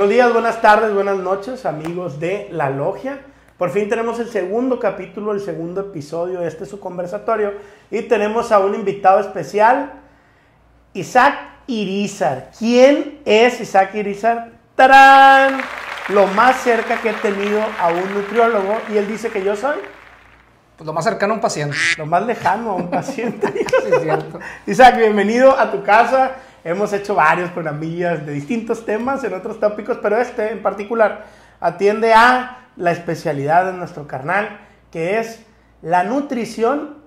Buenos días, buenas tardes, buenas noches, amigos de La Logia. Por fin tenemos el segundo capítulo, el segundo episodio. Este es su conversatorio. Y tenemos a un invitado especial, Isaac Irizar. ¿Quién es Isaac Irizar? ¡Tarán! Lo más cerca que he tenido a un nutriólogo. Y él dice que yo soy... Pues lo más cercano a un paciente. Lo más lejano a un paciente. Sí, es cierto. Isaac, bienvenido a tu casa. Hemos hecho varios programillas de distintos temas en otros tópicos, pero este en particular atiende a la especialidad de nuestro carnal, que es la nutrición.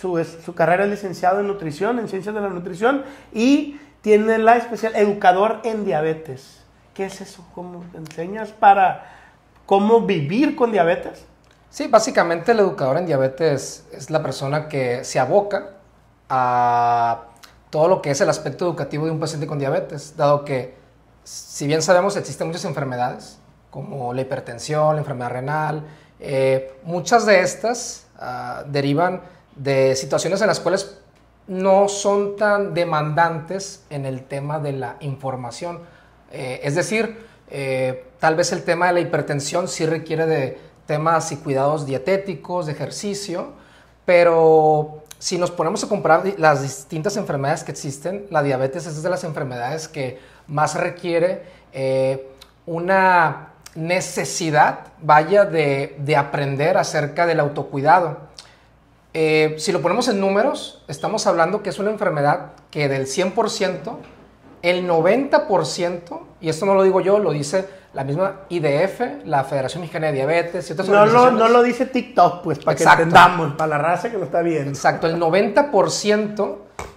Su carrera es licenciado en nutrición, en ciencias de la nutrición, y tiene la especial educador en diabetes. ¿Qué es eso? ¿Cómo enseñas para cómo vivir con diabetes? Sí, básicamente el educador en diabetes es la persona que se aboca a todo lo que es el aspecto educativo de un paciente con diabetes, dado que, si bien sabemos, existen muchas enfermedades, como la hipertensión, la enfermedad renal. Muchas de estas derivan de situaciones en las cuales no son tan demandantes en el tema de la información. Es decir, tal vez el tema de la hipertensión sí requiere de temas y cuidados dietéticos, de ejercicio, pero si nos ponemos a comparar las distintas enfermedades que existen, la diabetes es de las enfermedades que más requiere una necesidad, vaya, de aprender acerca del autocuidado. Si lo ponemos en números, estamos hablando que es una enfermedad que del 100%, el 90%, y esto no lo digo yo, lo dice la misma IDF, la Federación Mexicana de Diabetes y otras organizaciones. No lo dice TikTok, pues, para que entendamos, para la raza que lo está viendo. Exacto, el 90%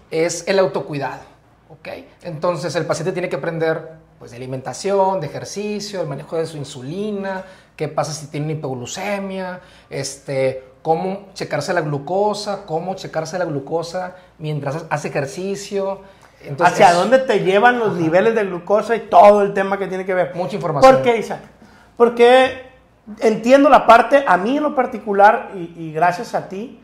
es el autocuidado, ¿ok? Entonces, el paciente tiene que aprender, pues, de alimentación, de ejercicio, el manejo de su insulina, qué pasa si tiene una hipoglucemia, cómo checarse la glucosa, mientras hace ejercicio. Entonces, hacia dónde te llevan los niveles de glucosa y todo el tema que tiene que ver. Mucha información. ¿Por qué, Isaac? Porque entiendo la parte, a mí en lo particular, y gracias a ti,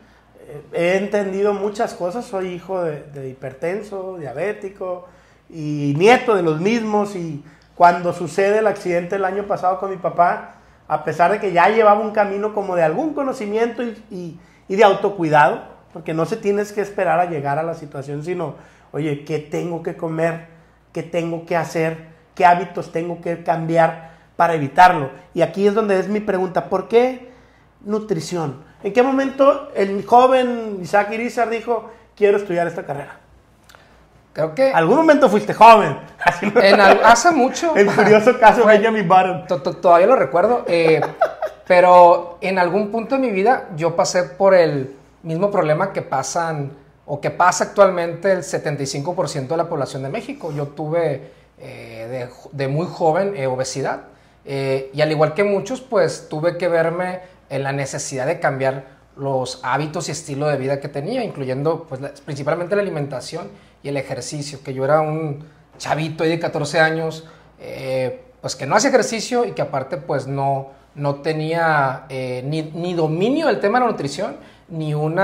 he entendido muchas cosas. Soy hijo de hipertenso, diabético, y nieto de los mismos. Y cuando sucede el accidente el año pasado con mi papá, a pesar de que ya llevaba un camino como de algún conocimiento y de autocuidado, porque no se tienes que esperar a llegar a la situación, sino... Oye, ¿qué tengo que comer? ¿Qué tengo que hacer? ¿Qué hábitos tengo que cambiar para evitarlo? Y aquí es donde es mi pregunta. ¿Por qué nutrición? ¿En qué momento el joven Isaac Irizar dijo, quiero estudiar esta carrera? Creo que... ¿Algún momento fuiste joven? Hace mucho. El curioso caso de Benjamin Button. Todavía lo recuerdo. Pero en algún punto de mi vida yo pasé por el mismo problema que pasan... o que pasa actualmente el 75% de la población de México. Yo tuve de muy joven obesidad y al igual que muchos, pues tuve que verme en la necesidad de cambiar los hábitos y estilo de vida que tenía, incluyendo pues, principalmente la alimentación y el ejercicio, que yo era un chavito de 14 años, pues que no hacía ejercicio y que aparte pues no tenía ni dominio del tema de la nutrición, ni un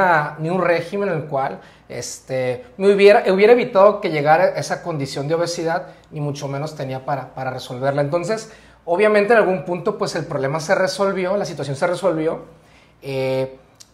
régimen en el cual me hubiera evitado que llegara a esa condición de obesidad, ni mucho menos tenía para resolverla. Entonces, obviamente en algún punto pues el problema se resolvió, la situación se resolvió,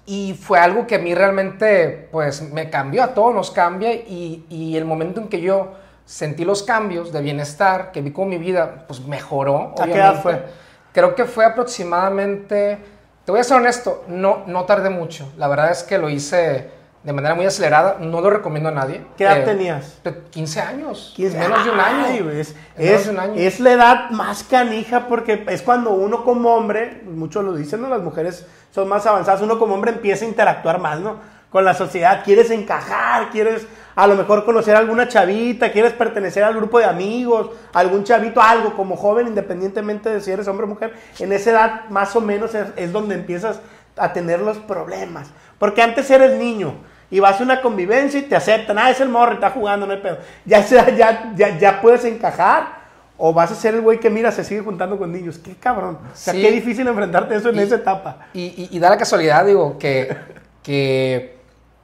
y fue algo que a mí realmente pues me cambió, a todos nos cambia, y el momento en que yo sentí los cambios de bienestar, que vi como mi vida pues mejoró. ¿A qué edad fue? Creo que fue aproximadamente... Te voy a ser honesto, no tardé mucho. La verdad es que lo hice de manera muy acelerada. No lo recomiendo a nadie. ¿Qué edad tenías? 15 años. 15. Menos de un año. Menos de un año. Es la edad más canija porque es cuando uno como hombre, muchos lo dicen, ¿no? Las mujeres son más avanzadas. Uno como hombre empieza a interactuar más, ¿no? Con la sociedad. Quieres encajar, quieres a lo mejor conocer a alguna chavita, quieres pertenecer al grupo de amigos, a algún chavito, algo como joven, independientemente de si eres hombre o mujer. En esa edad más o menos es donde empiezas a tener los problemas, porque antes eres niño y vas a una convivencia y te aceptan, ah, es el morro, está jugando, no hay pedo. Ya puedes encajar. O vas a ser el güey que, mira, se sigue juntando con niños. ¡Qué cabrón! O sea, sí, qué difícil enfrentarte a eso en esa etapa. Y da la casualidad, digo, que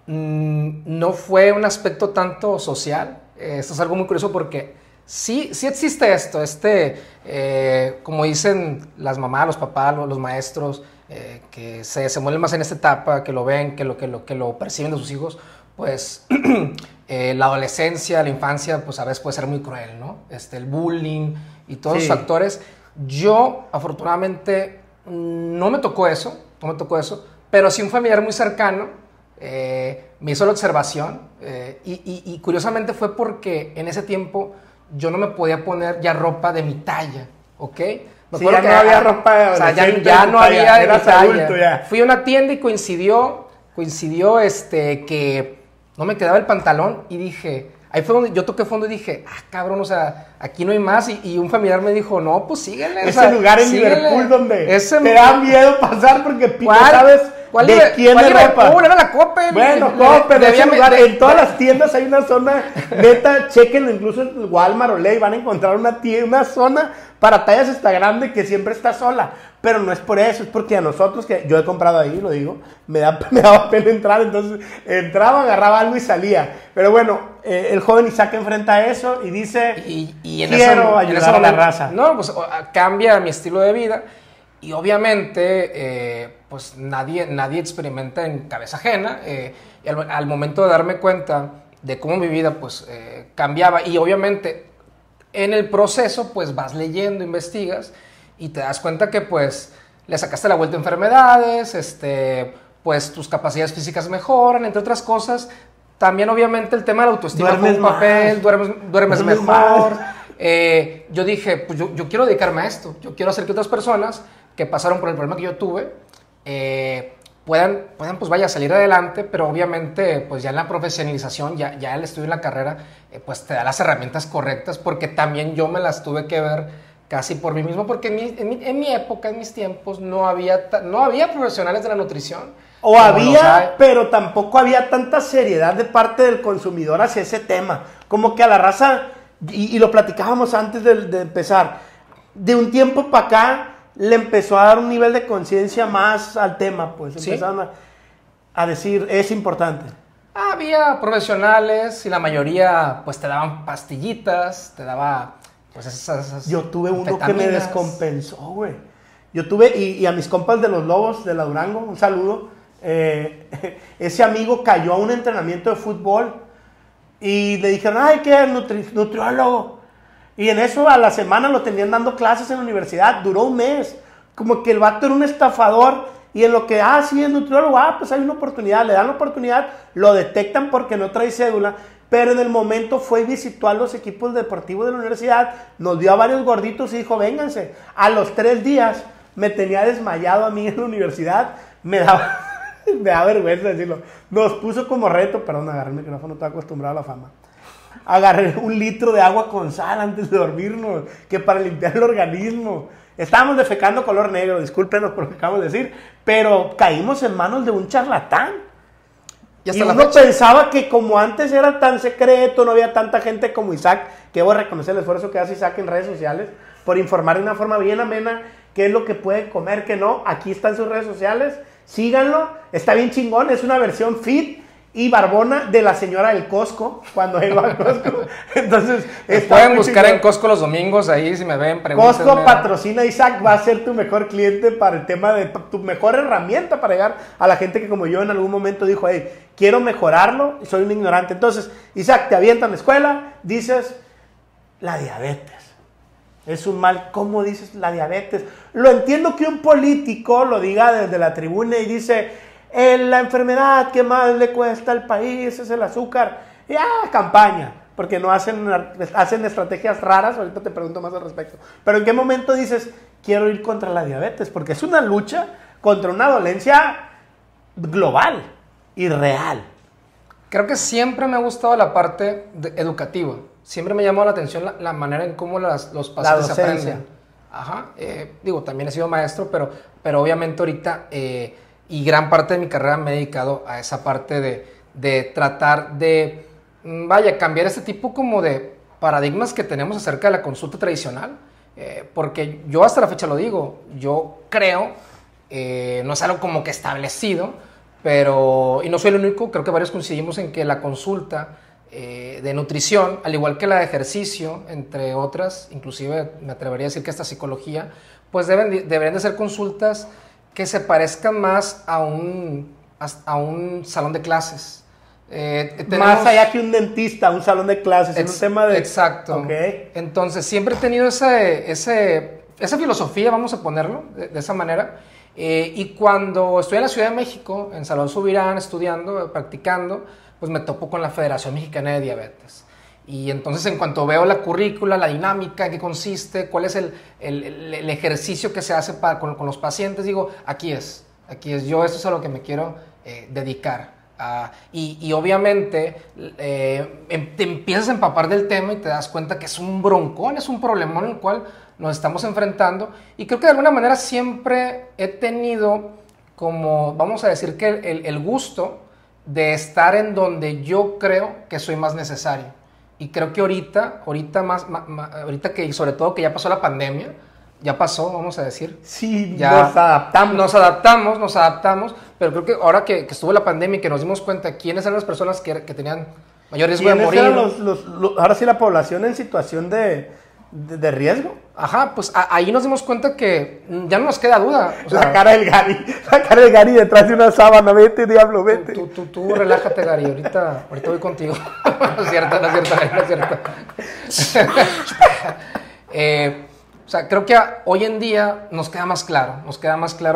no fue un aspecto tanto social. Esto es algo muy curioso porque sí, sí existe esto, como dicen las mamás, los papás, los maestros, que se mueven más en esta etapa, que lo ven, que lo perciben de sus hijos, pues la adolescencia, la infancia, pues a veces puede ser muy cruel, ¿no? El bullying y todos los factores. Yo, afortunadamente, no me tocó eso, pero sí un familiar muy cercano me hizo la observación y curiosamente fue porque en ese tiempo yo no me podía poner ya ropa de mi talla, ¿ok? Sí, ya no había ropa, o sea, ya no había de mi talla. Fui a una tienda y coincidió que no me quedaba el pantalón y dije, ahí fue donde yo toqué fondo y dije, ah, cabrón, o sea, aquí no hay más. Y un familiar me dijo, no, pues síguele. Ese lugar en Liverpool donde te da miedo pasar porque pito, ¿sabes? ¿Cuál de quién es ropa? Era la Coppel. Bueno, Coppel, ese lugar. En todas las tiendas hay una zona, neta, chequenlo, incluso en Walmart o Ley van a encontrar una zona para tallas está grande que siempre está sola. Pero no es por eso, es porque a nosotros, que yo he comprado ahí, lo digo, me daba pena entrar, entonces entraba, agarraba algo y salía. Pero bueno, el joven Isaac enfrenta eso y dice, y quiero ayudar a la raza. No, pues cambia mi estilo de vida. Y obviamente, pues nadie experimenta en cabeza ajena. Y al momento de darme cuenta de cómo mi vida pues cambiaba, y obviamente en el proceso pues vas leyendo, investigas y te das cuenta que pues le sacaste la vuelta a enfermedades, pues tus capacidades físicas mejoran, entre otras cosas. También obviamente el tema de la autoestima juega un papel, duermes mejor. Yo dije, pues yo quiero dedicarme a esto, yo quiero hacer que otras personas que pasaron por el problema que yo tuve puedan pues vaya a salir adelante, pero obviamente pues ya en la profesionalización, ya el estudio en la carrera pues te da las herramientas correctas, porque también yo me las tuve que ver casi por mí mismo, porque en mi época, en mis tiempos, no había profesionales de la nutrición. O había, pero tampoco había tanta seriedad de parte del consumidor hacia ese tema, como que a la raza... Y lo platicábamos antes de empezar. De un tiempo para acá le empezó a dar un nivel de conciencia más al tema, pues. ¿Sí? Empezaron a decir, es importante. Había profesionales y la mayoría pues te daban pastillitas, te daba pues esas. Yo tuve uno que me descompensó, güey. Yo tuve, y a mis compas de los Lobos de la Durango, un saludo. Ese amigo cayó a un entrenamiento de fútbol. Y le dijeron, ay, ¿qué? Nutriólogo. Y en eso a la semana lo tenían dando clases en la universidad. Duró un mes. Como que el vato era un estafador. Y en lo que, sí, es nutriólogo. Pues hay una oportunidad. Le dan la oportunidad. Lo detectan porque no trae cédula. Pero en el momento fue y visitó a los equipos deportivos de la universidad. Nos dio a varios gorditos y dijo, vénganse. A los 3 días me tenía desmayado a mí en la universidad. Me da vergüenza decirlo. Nos puso como reto, perdón, agarré el micrófono, estaba acostumbrado a la fama. Agarré 1 litro de agua con sal antes de dormirnos, que para limpiar el organismo. Estábamos defecando color negro, discúlpenos por lo que acabamos de decir, pero caímos en manos de un charlatán. Y uno pensaba que como antes era tan secreto, no había tanta gente como Isaac, que voy a reconocer el esfuerzo que hace Isaac en redes sociales por informar de una forma bien amena qué es lo que puede comer, qué no. Aquí están sus redes sociales. Síganlo, está bien chingón, es una versión fit y barbona de la señora del Costco, cuando él va al Costco. Entonces, pueden buscar chingón en Costco los domingos, ahí si me ven, pregúntenme. Costco patrocina, Isaac, va a ser tu mejor cliente para el tema de tu mejor herramienta para llegar a la gente que como yo en algún momento dijo, hey, quiero mejorarlo y soy un ignorante. Entonces, Isaac, te avientan la escuela, dices, la diabetes. Es un mal, ¿cómo dices la diabetes? Lo entiendo que un político lo diga desde la tribuna y dice, la enfermedad que más le cuesta al país es el azúcar. Y campaña, porque no hacen estrategias raras, ahorita te pregunto más al respecto. Pero ¿en qué momento dices, quiero ir contra la diabetes? Porque es una lucha contra una dolencia global y real. Creo que siempre me ha gustado la parte educativa. Siempre me ha llamado la atención la manera en cómo los pacientes aprenden. Ajá. Digo, también he sido maestro, pero obviamente ahorita y gran parte de mi carrera me he dedicado a esa parte de tratar de, cambiar este tipo como de paradigmas que tenemos acerca de la consulta tradicional. Porque yo hasta la fecha lo digo, yo creo, no es algo como que establecido, pero, y no soy el único, creo que varios coincidimos en que la consulta de nutrición, al igual que la de ejercicio, entre otras, inclusive me atrevería a decir que esta psicología, pues deberían de ser consultas que se parezcan más a un salón de clases. Más allá que un dentista, un salón de clases, es un tema de... Exacto. Okay. Entonces, siempre he tenido esa filosofía, vamos a ponerlo de esa manera. Y cuando estoy en la Ciudad de México, en Salvador Subirán, estudiando, practicando, pues me topo con la Federación Mexicana de Diabetes. Y entonces, en cuanto veo la currícula, la dinámica, en qué consiste, cuál es el ejercicio que se hace con los pacientes, digo, aquí es, yo esto es a lo que me quiero dedicar. Y obviamente te empiezas a empapar del tema y te das cuenta que es un broncón, es un problemón al cual nos estamos enfrentando. Y creo que de alguna manera siempre he tenido como, vamos a decir, que el gusto de estar en donde yo creo que soy más necesario. Y creo que ahorita que, sobre todo que ya pasó la pandemia, ya pasó, vamos a decir. Sí, ya nos adaptamos, pero creo que ahora que estuvo la pandemia y que nos dimos cuenta quiénes eran las personas que tenían mayor riesgo de morir. Ahora sí, la población en situación de riesgo. Ajá, pues ahí nos dimos cuenta que ya no nos queda duda. O sea, la cara del Gary detrás de una sábana, vete, diablo, vete. Tú relájate, Gary, ahorita voy contigo. No es cierto. O sea, creo que hoy en día nos queda más claro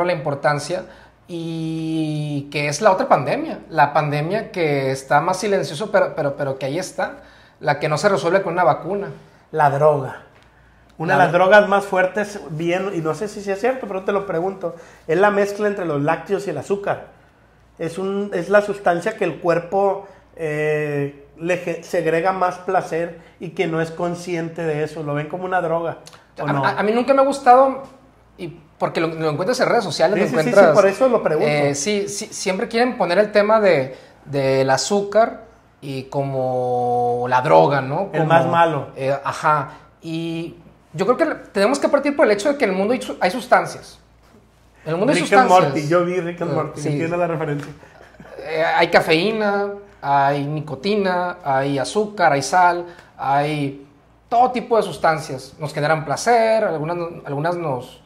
la importancia y que es la otra pandemia, la pandemia que está más silenciosa, pero que ahí está, la que no se resuelve con una vacuna. La droga. Una de las drogas más fuertes, bien, y no sé si sea cierto, pero te lo pregunto, es la mezcla entre los lácteos y el azúcar. Es la sustancia que el cuerpo le segrega más placer y que no es consciente de eso, lo ven como una droga. No? A mí nunca me ha gustado, y porque lo encuentras en redes sociales. Sí, por eso lo pregunto. Sí, siempre quieren poner el tema del azúcar y como la droga, ¿no? Como el más malo. Ajá. Y yo creo que tenemos que partir por el hecho de que en el mundo hay sustancias. En el mundo hay sustancias. Rick and Morty, yo vi Rick and Morty, sí. Entiendo la referencia. Hay cafeína, hay nicotina, hay azúcar, hay sal, hay... Todo tipo de sustancias nos generan placer, algunas nos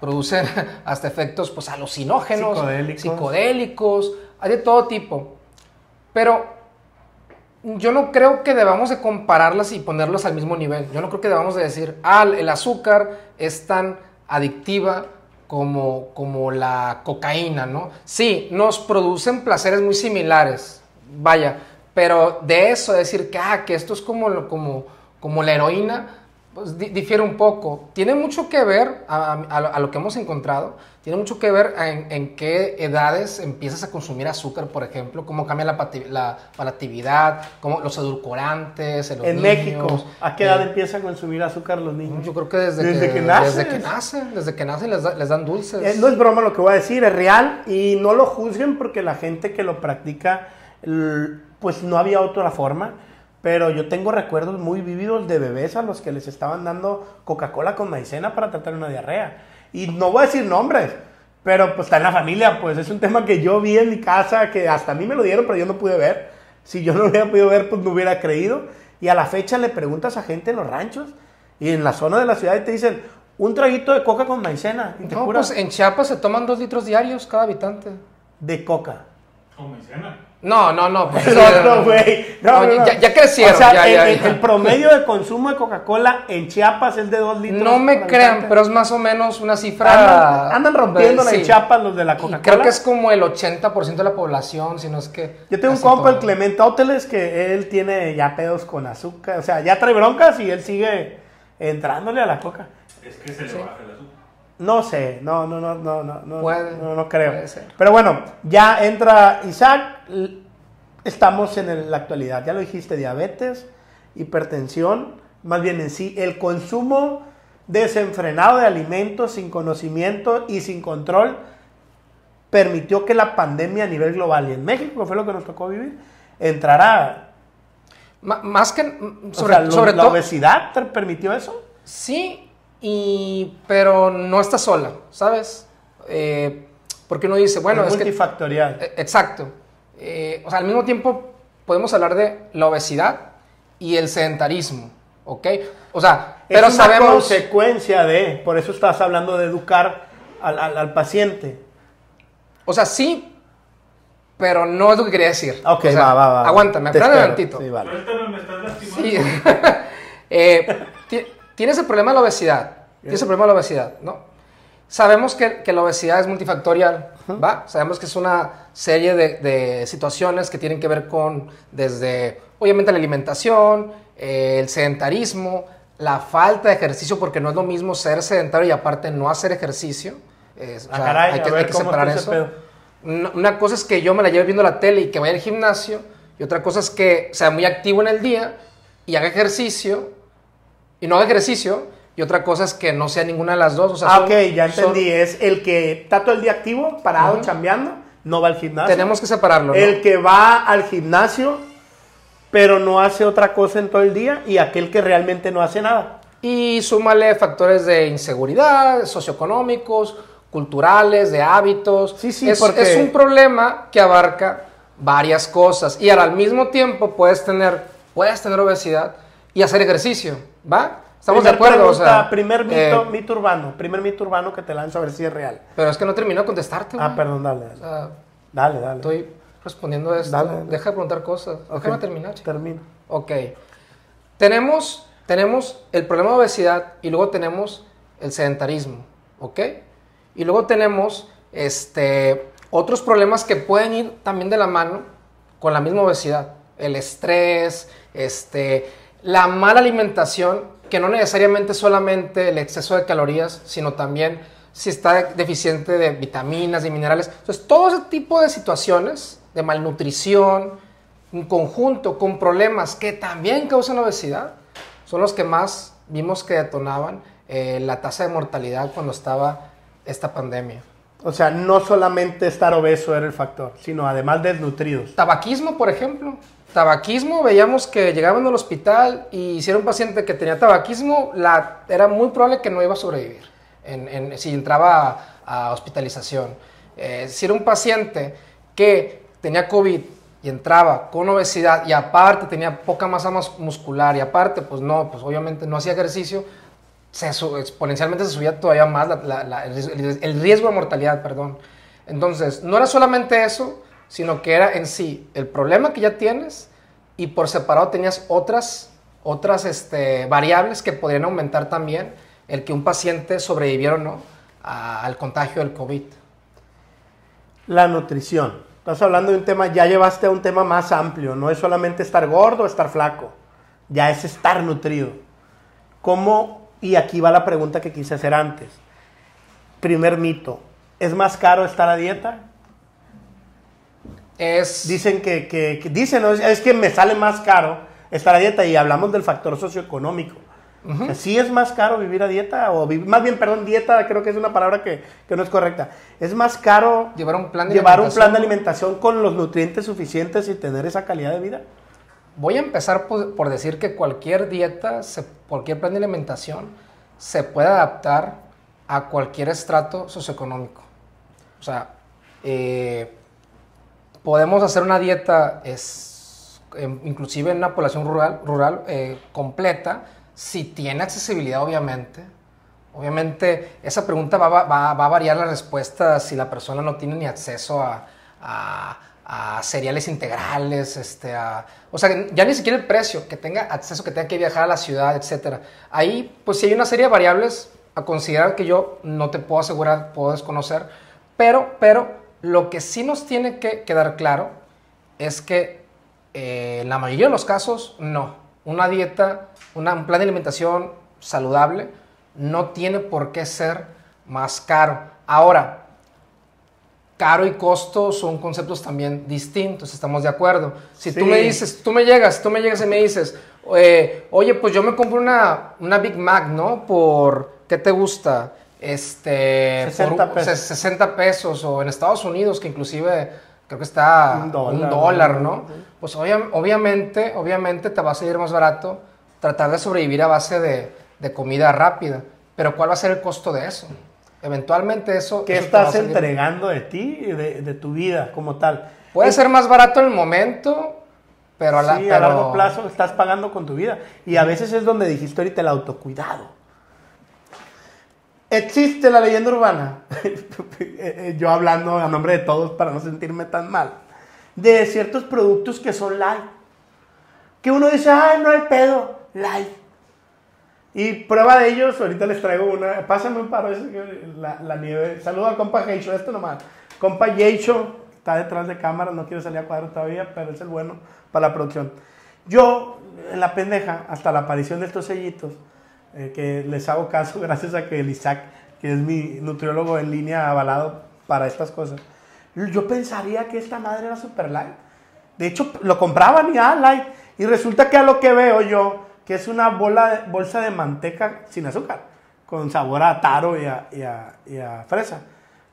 producen hasta efectos pues, alucinógenos, psicodélicos, hay de todo tipo. Pero yo no creo que debamos de compararlas y ponerlas al mismo nivel. Yo no creo que debamos de decir, el azúcar es tan adictiva como la cocaína, ¿no? Sí, nos producen placeres muy similares, vaya, pero de eso, decir que esto es como la heroína, pues difiere un poco. Tiene mucho que ver a lo que hemos encontrado, tiene mucho que ver en qué edades empiezas a consumir azúcar, por ejemplo, cómo cambia la palatividad, cómo los edulcorantes en los niños. En México, ¿a qué edad empiezan a consumir azúcar los niños? Yo creo que desde que nacen les dan dulces. No es broma lo que voy a decir, es real y no lo juzguen porque la gente que lo practica, pues no había otra forma. Pero yo tengo recuerdos muy vívidos de bebés a los que les estaban dando Coca-Cola con maicena para tratar una diarrea. Y no voy a decir nombres, pero pues está en la familia, pues es un tema que yo vi en mi casa, que hasta a mí me lo dieron, pero yo no pude ver. Si yo no hubiera podido ver, pues no hubiera creído. Y a la fecha le preguntas a gente en los ranchos y en la zona de la ciudad y te dicen, un traguito de coca con maicena. Y te cura. Pues en Chiapas se toman 2 litros diarios cada habitante. De coca. ¿Con maicena? No, pues no, güey. No. Ya crecieron. O sea, ya. El promedio de consumo de Coca-Cola en Chiapas es de 2 litros. No me crean, pero es más o menos una cifra... Andan rompiéndola en Chiapas los de la Coca-Cola. Creo que es como el 80% de la población, si no es que... Yo tengo un compa, el Clemente Óteles, que él tiene ya pedos con azúcar. O sea, ya trae broncas y él sigue entrándole a la coca. Es que se le baja el azúcar. No sé, no, puede, no creo. Puede ser. Pero bueno, ya entra Isaac, estamos en la actualidad, ya lo dijiste, diabetes, hipertensión, más bien en sí, el consumo desenfrenado de alimentos sin conocimiento y sin control permitió que la pandemia a nivel global y en México, que fue lo que nos tocó vivir, entrara. Más que sobre todo, ¿la obesidad permitió eso? Sí. Pero no está sola, ¿sabes? Porque uno dice, bueno, es multifactorial. Exacto. O sea, al mismo tiempo podemos hablar de la obesidad y el sedentarismo, ¿ok? O sea, pero es una consecuencia de, por eso estás hablando de educar al paciente. O sea, sí, pero no es lo que quería decir. Ok, o sea, va. Aguántame, espérame un momentito. Sí, vale. Me estás lastimando. Sí. Tienes el problema de la obesidad. Tienes el problema de la obesidad, ¿no? Sabemos que la obesidad es multifactorial, ¿va? Sabemos que es una serie de situaciones que tienen que ver con, desde, obviamente, la alimentación, el sedentarismo, la falta de ejercicio, porque no es lo mismo ser sedentario y aparte no hacer ejercicio. O sea, caray, hay que separar eso. Una cosa es que yo me la lleve viendo la tele y que vaya al gimnasio, y otra cosa es que sea muy activo en el día y haga ejercicio, y no haga ejercicio, y otra cosa es que no sea ninguna de las dos. O sea, ok, ya entendí. Es el que está todo el día activo, parado, chambeando, no va al gimnasio. Tenemos que separarlo, ¿no? El que va al gimnasio, pero no hace otra cosa en todo el día, y aquel que realmente no hace nada. Y súmale factores de inseguridad, socioeconómicos, culturales, de hábitos. Sí, es un problema que abarca varias cosas. Y al mismo tiempo puedes tener obesidad y hacer ejercicio, ¿va? Estamos de acuerdo. Pregunta, o sea, primer mito urbano que te lanzo, a ver si es real. Pero es que no termino de contestarte. Perdón, dale. O sea, dale. Estoy respondiendo a esto. Dale. Deja de preguntar cosas. Okay. Déjame terminar. Termino. Ok. Tenemos el problema de obesidad y luego tenemos el sedentarismo, ¿ok? Y luego tenemos otros problemas que pueden ir también de la mano con la misma obesidad. El estrés, la mala alimentación, que no necesariamente solamente el exceso de calorías, sino también si está deficiente de vitaminas, de minerales. Entonces, todo ese tipo de situaciones de malnutrición, en conjunto con problemas que también causan obesidad, son los que más vimos que detonaban la tasa de mortalidad cuando estaba esta pandemia. O sea, no solamente estar obeso era el factor, sino además desnutridos. Tabaquismo, por ejemplo. Tabaquismo, veíamos que llegaban al hospital y si era un paciente que tenía tabaquismo, era muy probable que no iba a sobrevivir si entraba a hospitalización. Si era un paciente que tenía COVID y entraba con obesidad y aparte tenía poca masa muscular y aparte, pues obviamente no hacía ejercicio, exponencialmente se subía todavía más el riesgo de mortalidad, perdón. Entonces, no era solamente eso, sino que era en sí el problema que ya tienes y por separado tenías otras variables que podrían aumentar también el que un paciente sobreviviera o no al contagio del COVID. La nutrición. Estás hablando de un tema, ya llevaste a un tema más amplio, no es solamente estar gordo o estar flaco, ya es estar nutrido. ¿Cómo? Y aquí va la pregunta que quise hacer antes. Primer mito, ¿es más caro estar a dieta? Dicen que ¿no? Es que me sale más caro estar a dieta y hablamos del factor socioeconómico. O sea, ¿sí es más caro vivir a dieta? Más bien, perdón, dieta creo que es una palabra que no es correcta. ¿Es más caro llevar un plan de alimentación con los nutrientes suficientes y tener esa calidad de vida? Voy a empezar por decir que cualquier dieta, cualquier plan de alimentación se puede adaptar a cualquier estrato socioeconómico. O sea, podemos hacer una dieta inclusive en una población rural completa, si tiene accesibilidad, obviamente. Obviamente, esa pregunta va a variar la respuesta si la persona no tiene ni acceso a cereales integrales, o sea, ya ni siquiera el precio, que tenga acceso, que tenga que viajar a la ciudad, etc. Ahí, pues sí hay una serie de variables a considerar que yo no te puedo asegurar, puedo desconocer, pero lo que sí nos tiene que quedar claro es que en la mayoría de los casos, no. Una dieta, un plan de alimentación saludable no tiene por qué ser más caro. Ahora, caro y costo son conceptos también distintos, estamos de acuerdo. Si sí. tú me llegas y me dices, oye, pues yo me compro una Big Mac, ¿no? ¿Qué te gusta? 60 pesos, o en Estados Unidos, que inclusive creo que está $1, ¿no? Pues obviamente te va a salir más barato tratar de sobrevivir a base de comida rápida. Pero ¿cuál va a ser el costo de eso? Eventualmente eso... ¿Qué estás entregando de ti y de tu vida como tal? Puede ser más barato en el momento, Pero a largo plazo estás pagando con tu vida. Y a veces es donde dijiste ahorita el autocuidado. Existe la leyenda urbana, yo hablando a nombre de todos para no sentirme tan mal, de ciertos productos que son light. Que uno dice, ay, no hay pedo, light. Y prueba de ellos, ahorita les traigo una. Pásame un paro, la nieve. Saluda a compa Yecho, esto nomás. Compa Yecho está detrás de cámara, no quiero salir a cuadro todavía, pero es el bueno para la producción. Yo, en la pendeja, hasta la aparición de estos sellitos, que les hago caso gracias a que el Isaac, que es mi nutriólogo en línea avalado para estas cosas, yo pensaría que esta madre era super light. De hecho, lo compraban y light. Y resulta que a lo que veo yo, que es una bolsa de manteca sin azúcar, con sabor a taro y a fresa.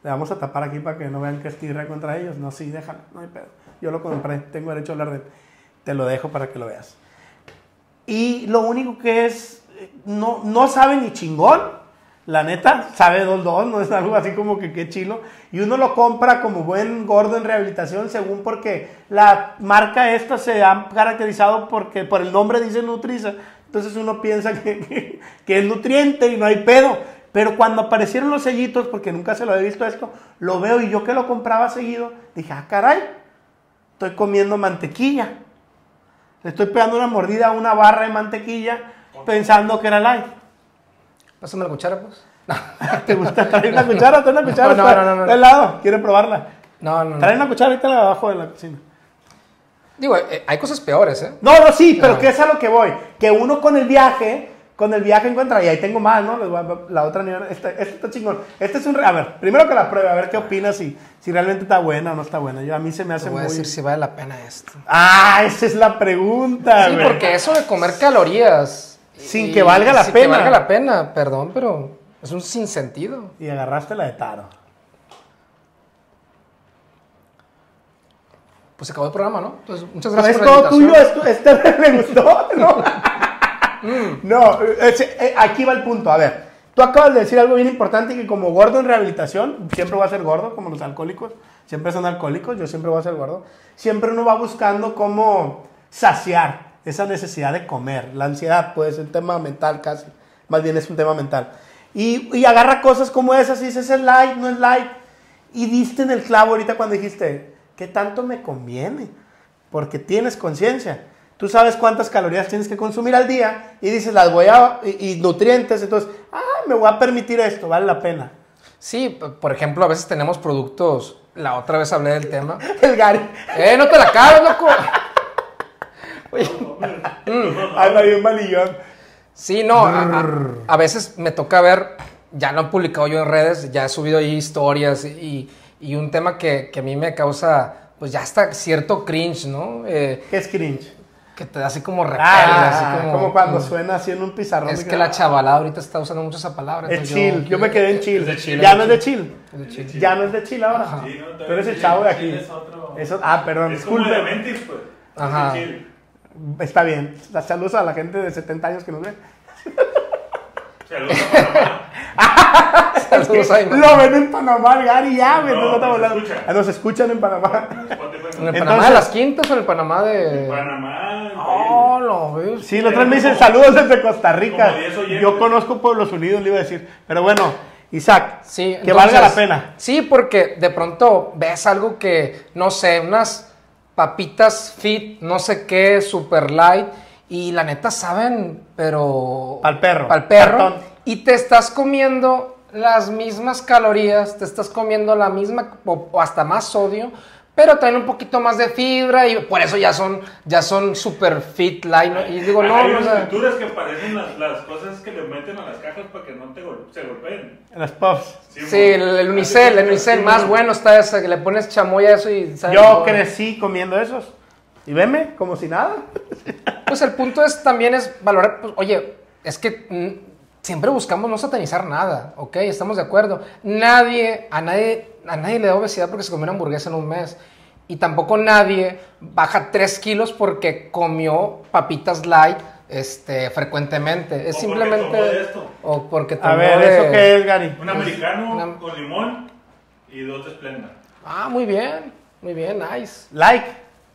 Le vamos a tapar aquí para que no vean que es tirra contra ellos. No, sí, déjalo, no hay pedo. Yo lo compré, tengo derecho a hablar de él. Te lo dejo para que lo veas. Y lo único que es, no sabe ni chingón. La neta, sabe dos, no es algo así como que qué chilo. Y uno lo compra como buen gordo en rehabilitación, según porque la marca esta se ha caracterizado porque por el nombre dice Nutrisa. Entonces uno piensa que es nutriente y no hay pedo. Pero cuando aparecieron los sellitos, porque nunca se lo he visto esto, lo veo y yo que lo compraba seguido, dije, ah, caray, estoy comiendo mantequilla. Le estoy pegando una mordida a una barra de mantequilla pensando que era light. Pásame la cuchara, pues. No. ¿Te gusta traer una cuchara? ¿Trae una cuchara? No. ¿Está al lado? ¿Quiere probarla? No. Trae una cuchara ahorita abajo de la cocina. Digo, hay cosas peores, ¿eh? No, sí, pero que es a lo que voy. Que uno con el viaje encuentra, y ahí tengo más, ¿no? La otra, este está chingón. Este es a ver, primero que la pruebe, a ver qué opinas, si realmente está buena o no está buena. A mí se me hace muy... Te voy a decir si vale la pena esto. ¡Ah! Esa es la pregunta, güey. Sí, porque eso de comer calorías... Sin que valga la pena. Sin que valga la pena, perdón, pero es un sinsentido. Y agarraste la de taro. Pues se acabó el programa, ¿no? Entonces, muchas gracias por la invitación. ¿No es todo tuyo? ¿Este me gustó? No, aquí va el punto. A ver, tú acabas de decir algo bien importante, que como gordo en rehabilitación, siempre voy a ser gordo, como los alcohólicos. Siempre son alcohólicos, yo siempre voy a ser gordo. Siempre uno va buscando cómo saciar esa necesidad de comer, la ansiedad, pues, un tema mental casi, más bien es un tema mental. Y agarra cosas como esas y dices, ¿es light? ¿No es light? Y diste en el clavo ahorita cuando dijiste, ¿qué tanto me conviene? Porque tienes conciencia. Tú sabes cuántas calorías tienes que consumir al día y dices, las voy a... Y nutrientes, entonces, me voy a permitir esto, vale la pena. Sí, por ejemplo, a veces tenemos productos... La otra vez hablé del tema. El Gary. No te la acabes, loco. Anda bien malillón. Sí, no, a veces me toca ver, ya lo he publicado yo en redes, ya he subido ahí historias y un tema que a mí me causa, pues ya hasta cierto cringe, ¿no? ¿Qué es cringe? Que te da así como repele, así como cuando suena así en un pizarrón. Es que la chavalada ahorita está usando mucho esa palabra. Es chill, yo me quedé en chill. Ya no es de chill. Ya no es de chill ahora. Tú eres el chavo de aquí. Perdón, disculpe. Es como de mentis, pues. Ajá. Está bien. Saludos a la gente de 70 años que nos ve. Saludos a Panamá. Lo ven en Panamá, Gary, ya. Nos escuchan en Panamá. ¿En el Panamá de las Quintas o en el Panamá de...? En Panamá. Oh, lo veo. Sí, los tres me dicen saludos desde Costa Rica. Yo conozco Pueblos Unidos, le iba a decir. Pero bueno... Isaac, sí, que valga la pena. Sí, porque de pronto ves algo que, no sé, unas... papitas fit, no sé qué, super light, y la neta saben, pero... Pa'l perro. Cartón. Y te estás comiendo las mismas calorías, te estás comiendo la misma, o hasta más sodio, pero traen un poquito más de fibra, y por eso ya son super fit, light, ¿no? Y digo, hay unas pinturas que parecen las cosas que le meten a las cajas para que no se golpeen. Las puffs. Sí, el unicel, más bueno está ese, que le pones chamoy a eso y... ¿sabes? Yo crecí comiendo esos, y veme, como si nada. Pues el punto es, también es valorar, pues, oye, es que... siempre buscamos no satanizar nada, ¿ok? Estamos de acuerdo. A nadie le da obesidad porque se comió una hamburguesa en un mes. Y tampoco nadie baja 3 kilos porque comió papitas light frecuentemente. Es o simplemente... Porque tomó de esto. O porque tomó... A ver, ¿eso qué es, Gary? Un americano con limón y 2 de esplenda. Ah, muy bien. Muy bien, nice. Like.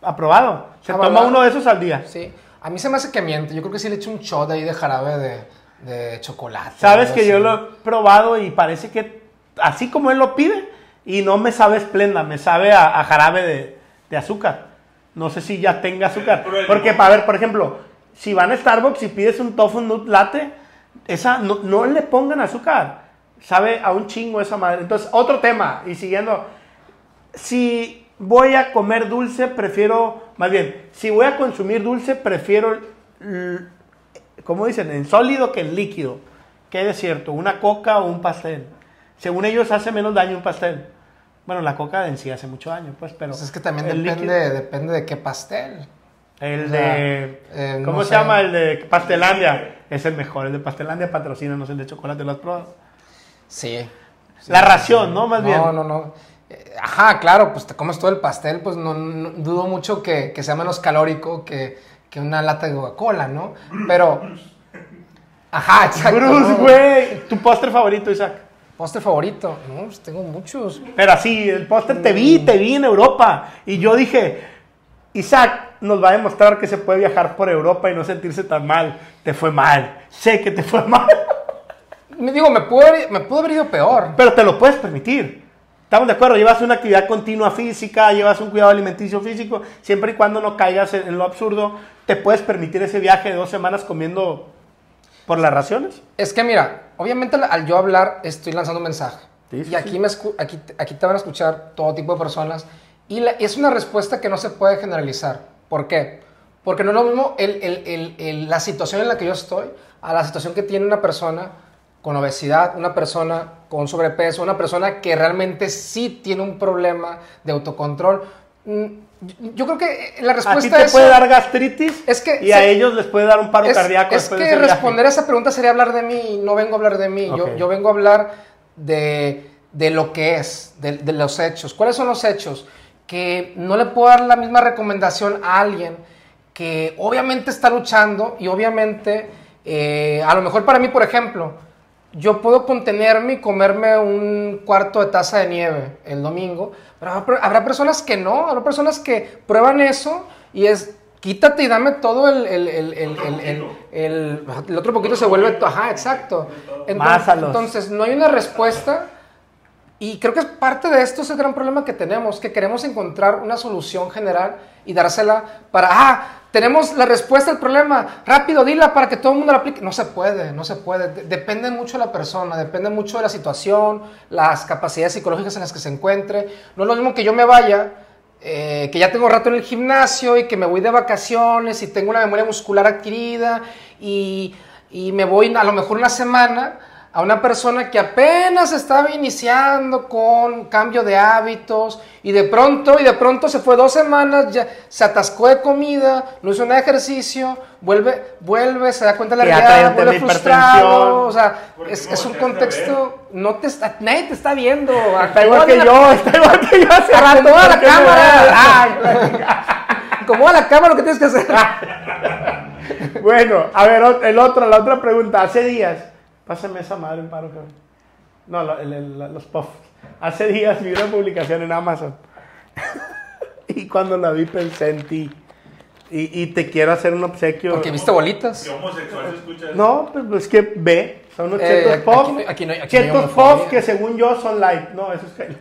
aprobado. Se toma uno de esos al día. Sí. A mí se me hace que miente. Yo creo que sí le echo un shot ahí de jarabe de chocolate. Sabes que yo lo he probado y parece que así como él lo pide, y no me sabe esplenda, me sabe a jarabe de azúcar. No sé si ya tenga azúcar. Porque, para ver, por ejemplo, si van a Starbucks y pides un tofu nut latte, esa, no le pongan azúcar. Sabe a un chingo esa madre. Entonces, otro tema, y siguiendo. Si voy a comer dulce, prefiero... Más bien, si voy a consumir dulce, prefiero... ¿Cómo dicen? En sólido que en líquido. ¿Qué es cierto? ¿Una coca o un pastel? Según ellos, hace menos daño un pastel. Bueno, la coca en sí hace mucho daño, pues, pero... Pues es que también depende de qué pastel. El de... ¿Cómo se llama? El de Pastelandia. Es el mejor. El de Pastelandia patrocina, no es el de chocolate. ¿Lo has probado? Sí. La ración, ¿no? Más bien. No. Ajá, claro, pues te comes todo el pastel, pues no dudo mucho que sea menos calórico que una lata de Coca-Cola, ¿no? Pero... Ajá, exacto. Bruce, güey. ¿Tu postre favorito, Isaac? ¿Postre favorito? No, pues tengo muchos. Pero así, el postre te vi en Europa. Y yo dije, Isaac nos va a demostrar que se puede viajar por Europa y no sentirse tan mal. Te fue mal. Sé que te fue mal. Me pudo haber ido peor. Pero te lo puedes permitir. Estamos de acuerdo, llevas una actividad continua física, llevas un cuidado alimenticio físico, siempre y cuando no caigas en lo absurdo, ¿te puedes permitir ese viaje de 2 semanas comiendo por las raciones? Es que mira, obviamente al yo hablar estoy lanzando un mensaje. Sí, sí, y aquí, sí. Aquí te van a escuchar todo tipo de personas y es una respuesta que no se puede generalizar. ¿Por qué? Porque no es lo mismo la situación en la que yo estoy a la situación que tiene una persona con obesidad, una persona con sobrepeso, una persona que realmente sí tiene un problema de autocontrol. Yo creo que la respuesta es... ¿A ti te puede dar gastritis y a ellos les puede dar un paro cardíaco? Es que responder a esa pregunta sería hablar de mí y no vengo a hablar de mí. Okay. Yo vengo a hablar de lo que es, de los hechos. ¿Cuáles son los hechos? Que no le puedo dar la misma recomendación a alguien que obviamente está luchando y obviamente, a lo mejor para mí, por ejemplo... Yo puedo contenerme y comerme un cuarto de taza de nieve el domingo, pero habrá personas que no, habrá personas que prueban eso y es quítate y dame todo el otro poquito se vuelve, ajá, exacto. Entonces no hay una respuesta y creo que es parte de esto es el gran problema que tenemos, que queremos encontrar una solución general y dársela para, tenemos la respuesta al problema, rápido, dila para que todo el mundo la aplique. No se puede. Depende mucho de la persona, depende mucho de la situación, las capacidades psicológicas en las que se encuentre. No es lo mismo que yo me vaya, que ya tengo rato en el gimnasio y que me voy de vacaciones y tengo una memoria muscular adquirida y me voy a lo mejor una semana a una persona que apenas estaba iniciando con cambio de hábitos y de pronto se fue 2 semanas, ya se atascó de comida, no hizo nada de ejercicio, vuelve, se da cuenta de la realidad, vuelve frustrado, o sea, es un contexto, nadie te está viendo, está igual que yo, hace rato, toda la cámara, como a la cámara lo que tienes que hacer. Bueno, a ver, la otra pregunta, hace días, pásame esa madre en paro, cabrón. No, los puffs. Hace días vi una publicación en Amazon. Y cuando la vi pensé en ti. Y te quiero hacer un obsequio. ¿Porque viste bolitas? ¿Qué homosexual se escucha eso? No, pues es que ve. Son unos chetos puffs. Chetos puffs que según yo son light. No, eso es gel.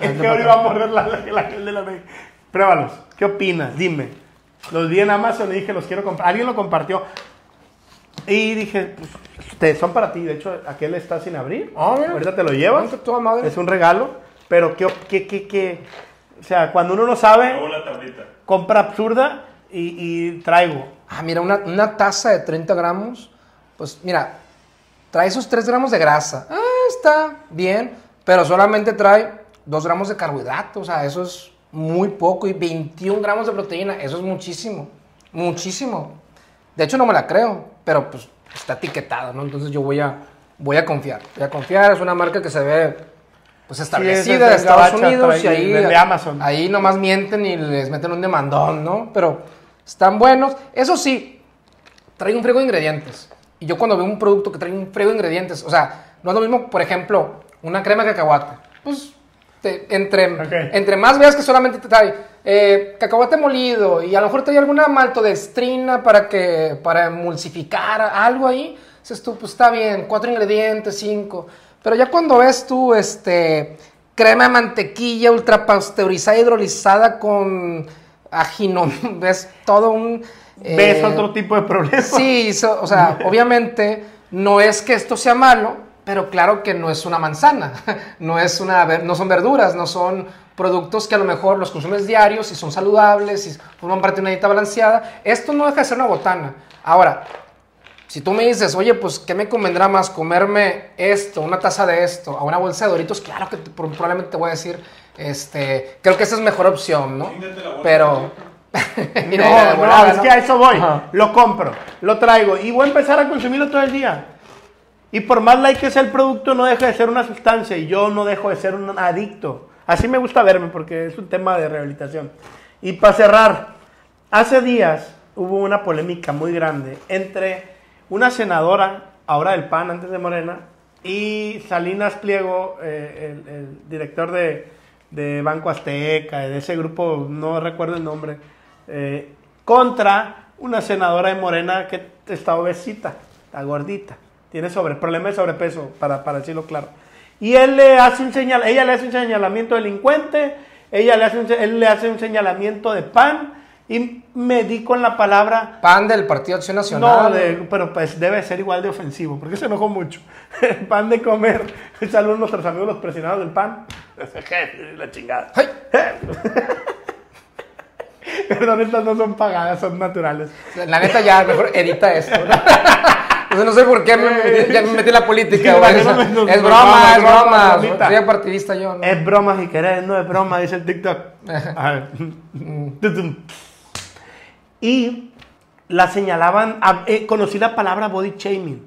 Es que ahora iba a poner la gel de la media. Pruébalos. ¿Qué opinas? Dime. Los vi en Amazon y dije, los quiero comprar. Alguien lo compartió. Y dije, pues, son para ti. De hecho, aquel está sin abrir. Ahorita te lo llevas. Es un regalo. Pero que o sea, cuando uno no sabe, compra absurda y traigo. Mira, una taza de 30 gramos. Pues mira, trae esos 3 gramos de grasa. Está bien. Pero solamente trae 2 gramos de carbohidratos. O sea, eso es muy poco. Y 21 gramos de proteína. Eso es muchísimo. Muchísimo. De hecho, no me la creo, pero pues está etiquetado, ¿no? Entonces yo voy a confiar. Voy a confiar, es una marca que se ve pues establecida de Estados Unidos y ahí de Amazon. Ahí nomás mienten y les meten un demandón, ¿no? Pero están buenos. Eso sí, trae un friego de ingredientes. Y yo cuando veo un producto que trae un friego de ingredientes, o sea, no es lo mismo, por ejemplo, una crema de cacahuate. Pues entre más veas que solamente te trae cacahuate molido y a lo mejor traía alguna maltodextrina para emulsificar algo ahí. Dices tú, pues está bien, 4 ingredientes, 5. Pero ya cuando ves tú, crema de mantequilla ultrapasteurizada, hidrolizada con ajino, ves todo un... ves otro tipo de problemas. Sí, o sea, obviamente no es que esto sea malo, pero claro que no es una manzana, no son verduras, no son productos que a lo mejor los consumes diarios y son saludables y forman parte de una dieta balanceada. Esto no deja de ser una botana. Ahora, si tú me dices, oye, pues, ¿qué me convendrá más? ¿Comerme esto, una taza de esto, a una bolsa de Doritos? Claro que probablemente te voy a decir, creo que esa es mejor opción, ¿no? Pero... no, es que a eso voy. Ajá. Lo compro, lo traigo y voy a empezar a consumirlo todo el día. Y por más like que sea el producto, no deja de ser una sustancia y yo no dejo de ser un adicto. Así me gusta verme porque es un tema de rehabilitación. Y para cerrar, hace días hubo una polémica muy grande entre una senadora, ahora del PAN, antes de Morena, y Salinas Pliego, el director de Banco Azteca, de ese grupo, no recuerdo el nombre, contra una senadora de Morena que está obesita, está gordita. Tiene problema de sobrepeso, para decirlo claro. Y él le hace un ella le hace un señalamiento delincuente, él le hace un señalamiento de PAN, y me di con la palabra... PAN del Partido Acción Nacional. No, pero pues debe ser igual de ofensivo, porque se enojó mucho. El PAN de comer. Saludos a nuestros amigos los presionados del PAN. La chingada. ¡Ay! Perdón, estas no son pagadas, son naturales. La neta ya, mejor edita esto, ¿no? No sé por qué me metí en la política. Sí, es broma, es broma. Soy partidista yo. ¿No? Es broma si querés, no es broma, dice el TikTok. A ver. Y la señalaban, conocí la palabra body shaming.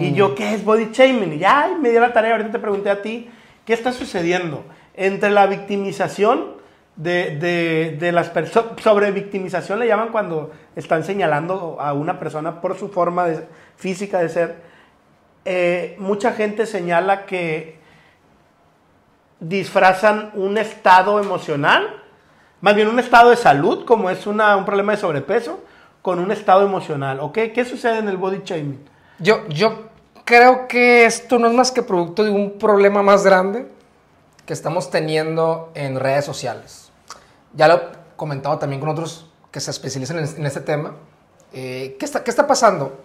Y yo, ¿qué es body shaming? Y ya me dio la tarea, ahorita te pregunté a ti, ¿qué está sucediendo entre la victimización de las personas? Sobre victimización le llaman cuando están señalando a una persona por su forma física de ser. Mucha gente señala que disfrazan un estado emocional, más bien un estado de salud, como es un problema de sobrepeso, con un estado emocional. ¿Okay? ¿Qué sucede en el body shaming? Yo creo que esto no es más que producto de un problema más grande que estamos teniendo en redes sociales. Ya lo he comentado también con otros que se especializan en este tema. ¿Qué está pasando?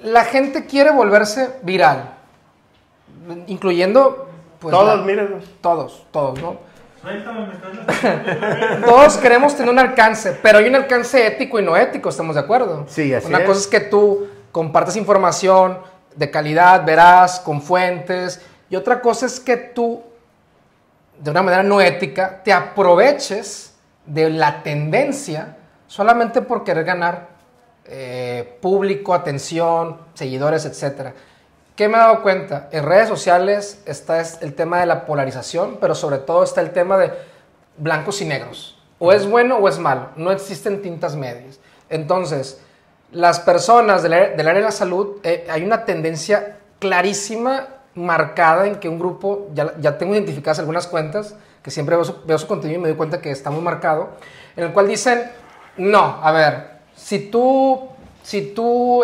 La gente quiere volverse viral, incluyendo... pues, todos, mírenlos. Todos, ¿no? Todos queremos tener un alcance, pero hay un alcance ético y no ético, ¿estamos de acuerdo? Sí, así es. Una cosa es que tú compartas información de calidad, veraz, con fuentes... y otra cosa es que tú, de una manera no ética, te aproveches de la tendencia solamente por querer ganar público, atención, seguidores, etc. ¿Qué me he dado cuenta? En redes sociales está el tema de la polarización, pero sobre todo está el tema de blancos y negros. O es bueno o es malo. No existen tintas medias. Entonces, las personas del área de la salud, hay una tendencia clarísima marcada en que un grupo, ya tengo identificadas algunas cuentas, que siempre veo su contenido y me doy cuenta que está muy marcado, en el cual dicen, no, a ver, si tú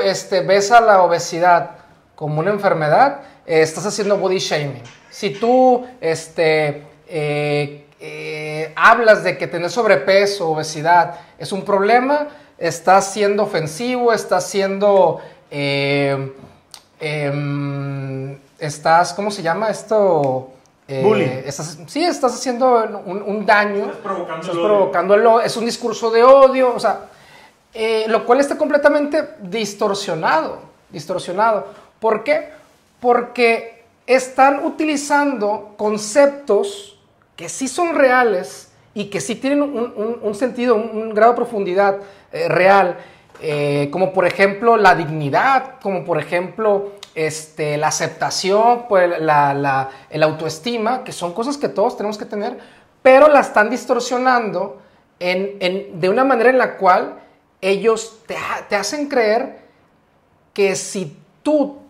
ves a la obesidad como una enfermedad, estás haciendo body shaming. Si tú hablas de que tener sobrepeso, obesidad, es un problema, estás siendo ofensivo, estás, ¿cómo se llama esto? Bullying. Estás haciendo un daño. Estás provocando el odio. Es un discurso de odio, o sea, lo cual está completamente distorsionado. ¿Por qué? Porque están utilizando conceptos que sí son reales y que sí tienen un sentido, un grado de profundidad real, como por ejemplo la dignidad, como por ejemplo... la aceptación, pues, el autoestima, que son cosas que todos tenemos que tener, pero la están distorsionando de una manera en la cual ellos te hacen creer que si tú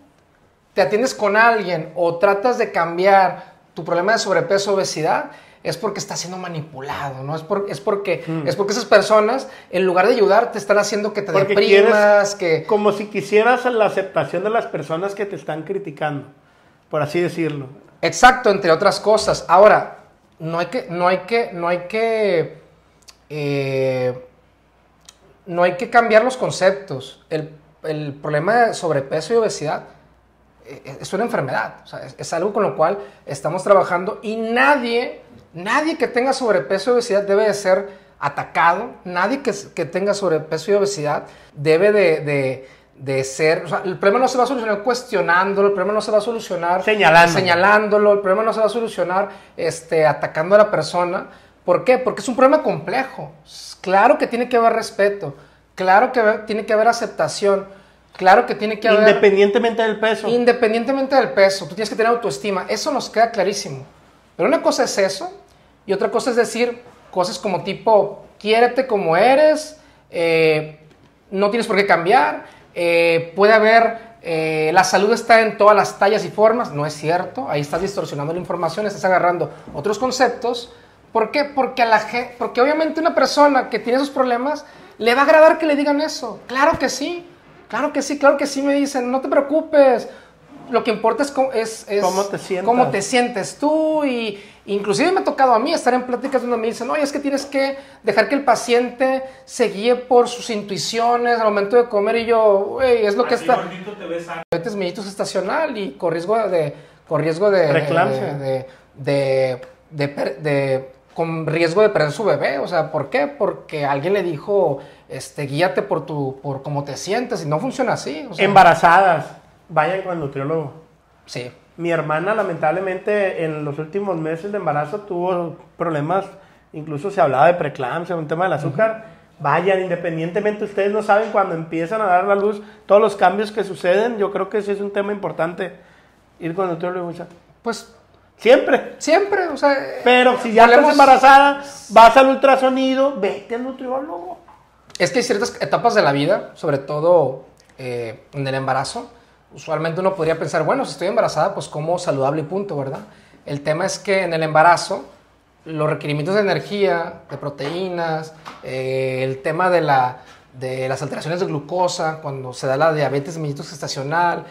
te atiendes con alguien o tratas de cambiar tu problema de sobrepeso, obesidad, es porque está siendo manipulado, ¿no? Es porque esas personas, en lugar de ayudarte, están haciendo que te deprimas, que... Como si quisieras la aceptación de las personas que te están criticando, por así decirlo. Exacto, entre otras cosas. Ahora, no hay que cambiar los conceptos. El problema de sobrepeso y obesidad es una enfermedad, o sea, es algo con lo cual estamos trabajando y nadie que tenga sobrepeso y obesidad debe de ser atacado, nadie que tenga sobrepeso y obesidad debe de ser, o sea, el problema no se va a solucionar cuestionándolo, el problema no se va a solucionar señalándolo, el problema no se va a solucionar atacando a la persona. ¿Por qué? Porque es un problema complejo. Claro que tiene que haber respeto, claro que tiene que haber aceptación, claro que tiene que haber... Independientemente del peso. Independientemente del peso, tú tienes que tener autoestima, eso nos queda clarísimo. Pero una cosa es eso y otra cosa es decir cosas como tipo, quiérete como eres, no tienes por qué cambiar, puede haber... la salud está en todas las tallas y formas, no es cierto, ahí estás distorsionando la información, estás agarrando otros conceptos. ¿Por qué? Porque obviamente una persona que tiene esos problemas le va a agradar que le digan eso. Claro que sí, claro que sí, claro que sí me dicen, no te preocupes. Lo que importa es cómo te sientes tú. Y inclusive me ha tocado a mí estar en pláticas donde me dicen, oye, es que tienes que dejar que el paciente se guíe por sus intuiciones al momento de comer. Y yo, güey, es lo que está... Diabetes mellitus estacional y con riesgo con riesgo de perder su bebé. O sea, ¿por qué? Porque alguien le dijo, guíate por cómo te sientes y no funciona así. O sea, embarazadas, vayan con el nutriólogo. Sí. Mi hermana, lamentablemente, en los últimos meses de embarazo tuvo problemas, incluso se hablaba de preeclampsia, un tema del azúcar. Uh-huh. Vayan, independientemente, ustedes no saben cuando empiezan a dar la luz todos los cambios que suceden. Yo creo que sí es un tema importante ir con el nutriólogo. O sea, pues... Siempre, o sea... Pero si ya estás embarazada, vas al ultrasonido, vete al nutriólogo. Es que hay ciertas etapas de la vida, sobre todo en el embarazo. Usualmente uno podría pensar, bueno, si estoy embarazada, pues como saludable y punto, ¿verdad? El tema es que en el embarazo, los requerimientos de energía, de proteínas, el tema de las alteraciones de glucosa, cuando se da la diabetes mellitus gestacional,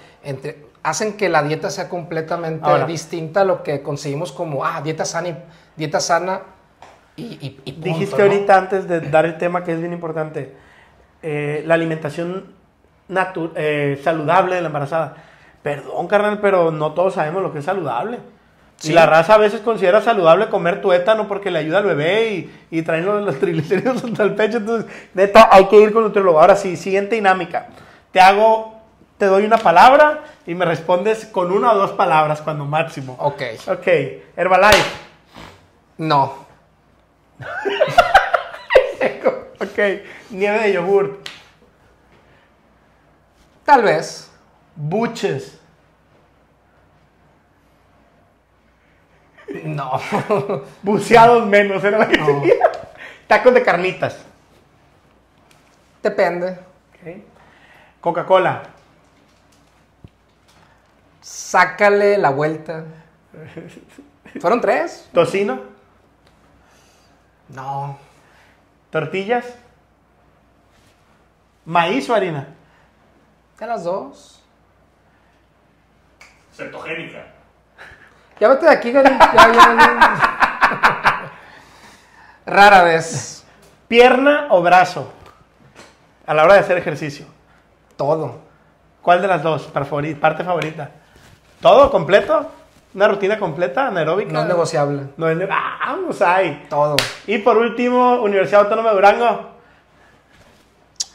hacen que la dieta sea completamente distinta a lo que conseguimos como dieta sana y punto. Dijiste, ¿no? Ahorita antes de dar el tema que es bien importante, la alimentación saludable de la embarazada. Perdón, carnal, pero no todos sabemos lo que es saludable. Sí. Y la raza a veces considera saludable comer tuétano porque le ayuda al bebé y traen los triglicéridos hasta el pecho. Entonces, neta, hay que ir con nutriólogo. Ahora sí, siguiente dinámica. Te doy una palabra y me respondes con una o dos palabras cuando máximo. Ok. Herbalife. No. Ok. Nieve de yogur. Tal vez. Buches. No. Buceados menos, era la que tenía. Tacos de carnitas. Depende. Okay. Coca-Cola. Sácale la vuelta. ¿Fueron tres? ¿Tocino? No. ¿Tortillas? ¿Maíz o harina? De las dos. Cetogénica. Ya vete de aquí, Garín. Ya. Rara vez. ¿Pierna o brazo? A la hora de hacer ejercicio. Todo. ¿Cuál de las dos? Parte favorita. ¿Todo completo? ¿Una rutina completa, anaeróbica? No es negociable. No es vamos ahí. Todo. Y por último, Universidad Autónoma de Durango.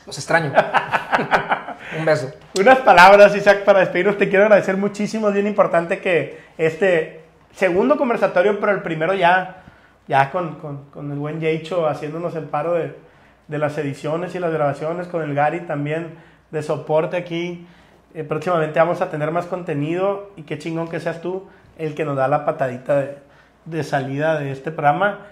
Los extraño. Un beso. Unas palabras, Isaac, para despedirnos. Te quiero agradecer muchísimo. Es bien importante que este segundo conversatorio, pero el primero ya con el buen Yeicho haciéndonos el paro de las ediciones y las grabaciones, con el Gary también de soporte aquí. Próximamente vamos a tener más contenido y qué chingón que seas tú el que nos da la patadita de salida de este programa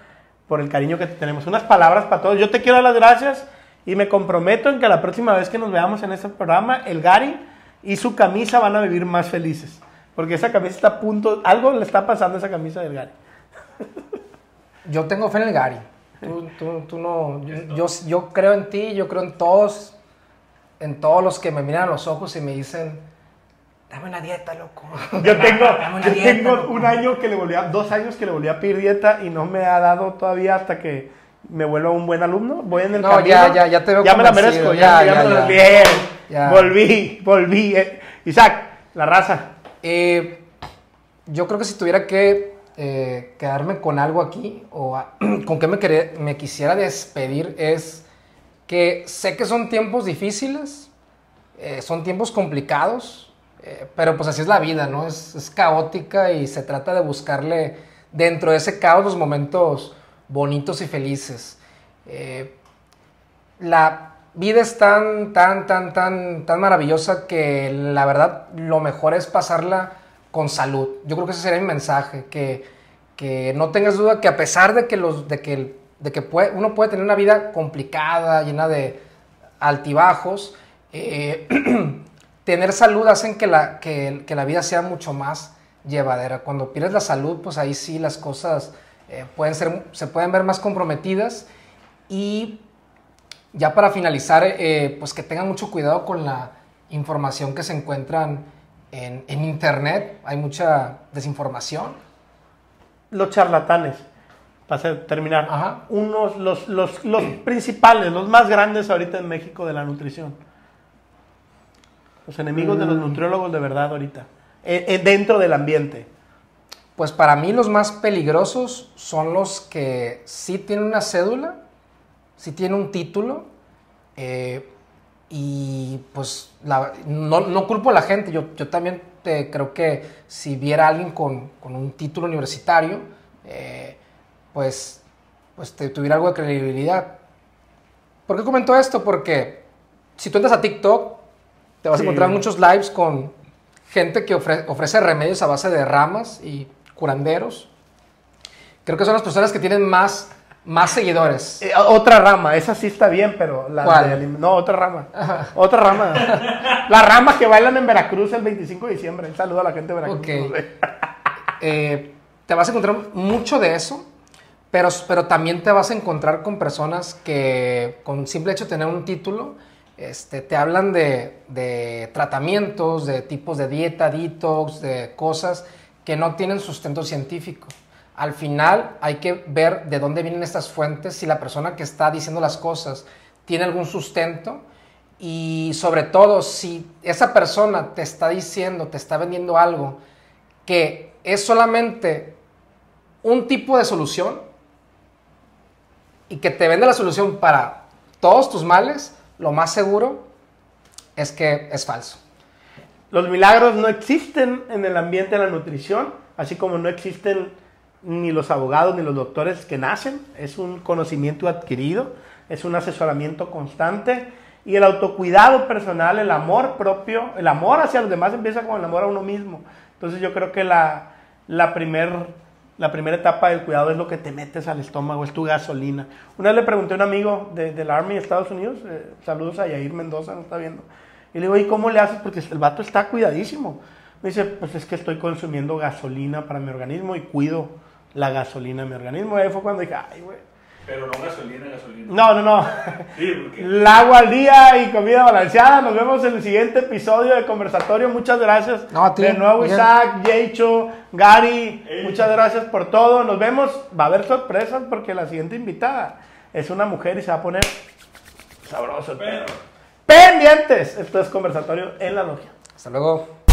por el cariño que te tenemos. Unas palabras para todos. Yo te quiero dar las gracias y me comprometo en que la próxima vez que nos veamos en este programa, el Gary y su camisa van a vivir más felices. Porque esa camisa está a punto... Algo le está pasando a esa camisa del Gary. Yo tengo fe en el Gary. Tú no. Yo creo en ti, yo creo en todos. En todos los que me miran a los ojos y me dicen, dame una dieta, loco. Yo tengo un año que le volví a, 2 años que le volví a pedir dieta y no me ha dado todavía hasta que me vuelva un buen alumno. Voy en el camino. Ya te veo. Ya me la merezco. Ya. Volví. Isaac, la raza. Yo creo que si tuviera que quedarme con algo aquí o con qué me quisiera despedir es que sé que son tiempos difíciles, son tiempos complicados, pero pues así es la vida, ¿no? Es caótica y se trata de buscarle dentro de ese caos los momentos bonitos y felices. La vida es tan maravillosa que la verdad lo mejor es pasarla con salud. Yo creo que ese sería mi mensaje, que no tengas duda que a pesar de que uno puede tener una vida complicada, llena de altibajos, tener salud hacen que la vida sea mucho más llevadera. Cuando pierdes la salud, pues ahí sí las cosas se pueden ver más comprometidas. Y ya para finalizar, pues que tengan mucho cuidado con la información que se encuentran en internet. Hay mucha desinformación. Los charlatanes. Para terminar, ajá, los principales, los más grandes ahorita en México de la nutrición. Los enemigos de los nutriólogos de verdad ahorita, dentro del ambiente. Pues para mí los más peligrosos son los que sí tienen una cédula, sí tienen un título, y pues no culpo a la gente. Yo también creo que si viera a alguien con un título universitario, pues tuviera algo de credibilidad. ¿Por qué comento esto? Porque si tú entras a TikTok, te vas a encontrar muchos lives con gente que ofrece remedios a base de ramas y curanderos. Creo que son las personas que tienen más seguidores. Otra rama, esa sí está bien, pero... otra rama. Ajá. Otra rama. La rama que bailan en Veracruz el 25 de diciembre. Un saludo a la gente de Veracruz. Okay. Te vas a encontrar mucho de eso. Pero también te vas a encontrar con personas que con simple hecho de tener un título te hablan de tratamientos, de tipos de dieta, detox, de cosas que no tienen sustento científico. Al final hay que ver de dónde vienen estas fuentes, si la persona que está diciendo las cosas tiene algún sustento y sobre todo si esa persona te está diciendo, te está vendiendo algo que es solamente un tipo de solución y que te vende la solución para todos tus males, lo más seguro es que es falso. Los milagros no existen en el ambiente de la nutrición, así como no existen ni los abogados ni los doctores que nacen. Es un conocimiento adquirido, es un asesoramiento constante y el autocuidado personal, el amor propio, el amor hacia los demás empieza con el amor a uno mismo. Entonces yo creo que la primera etapa del cuidado es lo que te metes al estómago, es tu gasolina. Una vez le pregunté a un amigo del Army de Estados Unidos, saludos a Yair Mendoza, no está viendo. Y le digo, ¿y cómo le haces? Porque el vato está cuidadísimo. Me dice, pues es que estoy consumiendo gasolina para mi organismo y cuido la gasolina de mi organismo. Y ahí fue cuando dije, ay, güey. Pero no gasolina. No. Sí, porque... El agua al día y comida balanceada. Nos vemos en el siguiente episodio de Conversatorio. Muchas gracias. De nuevo, Isaac, Yeicho, Gary. Muchas gracias por todo. Nos vemos. Va a haber sorpresas porque la siguiente invitada es una mujer y se va a poner sabroso. Pendientes. Esto es Conversatorio en La Logia. Hasta luego.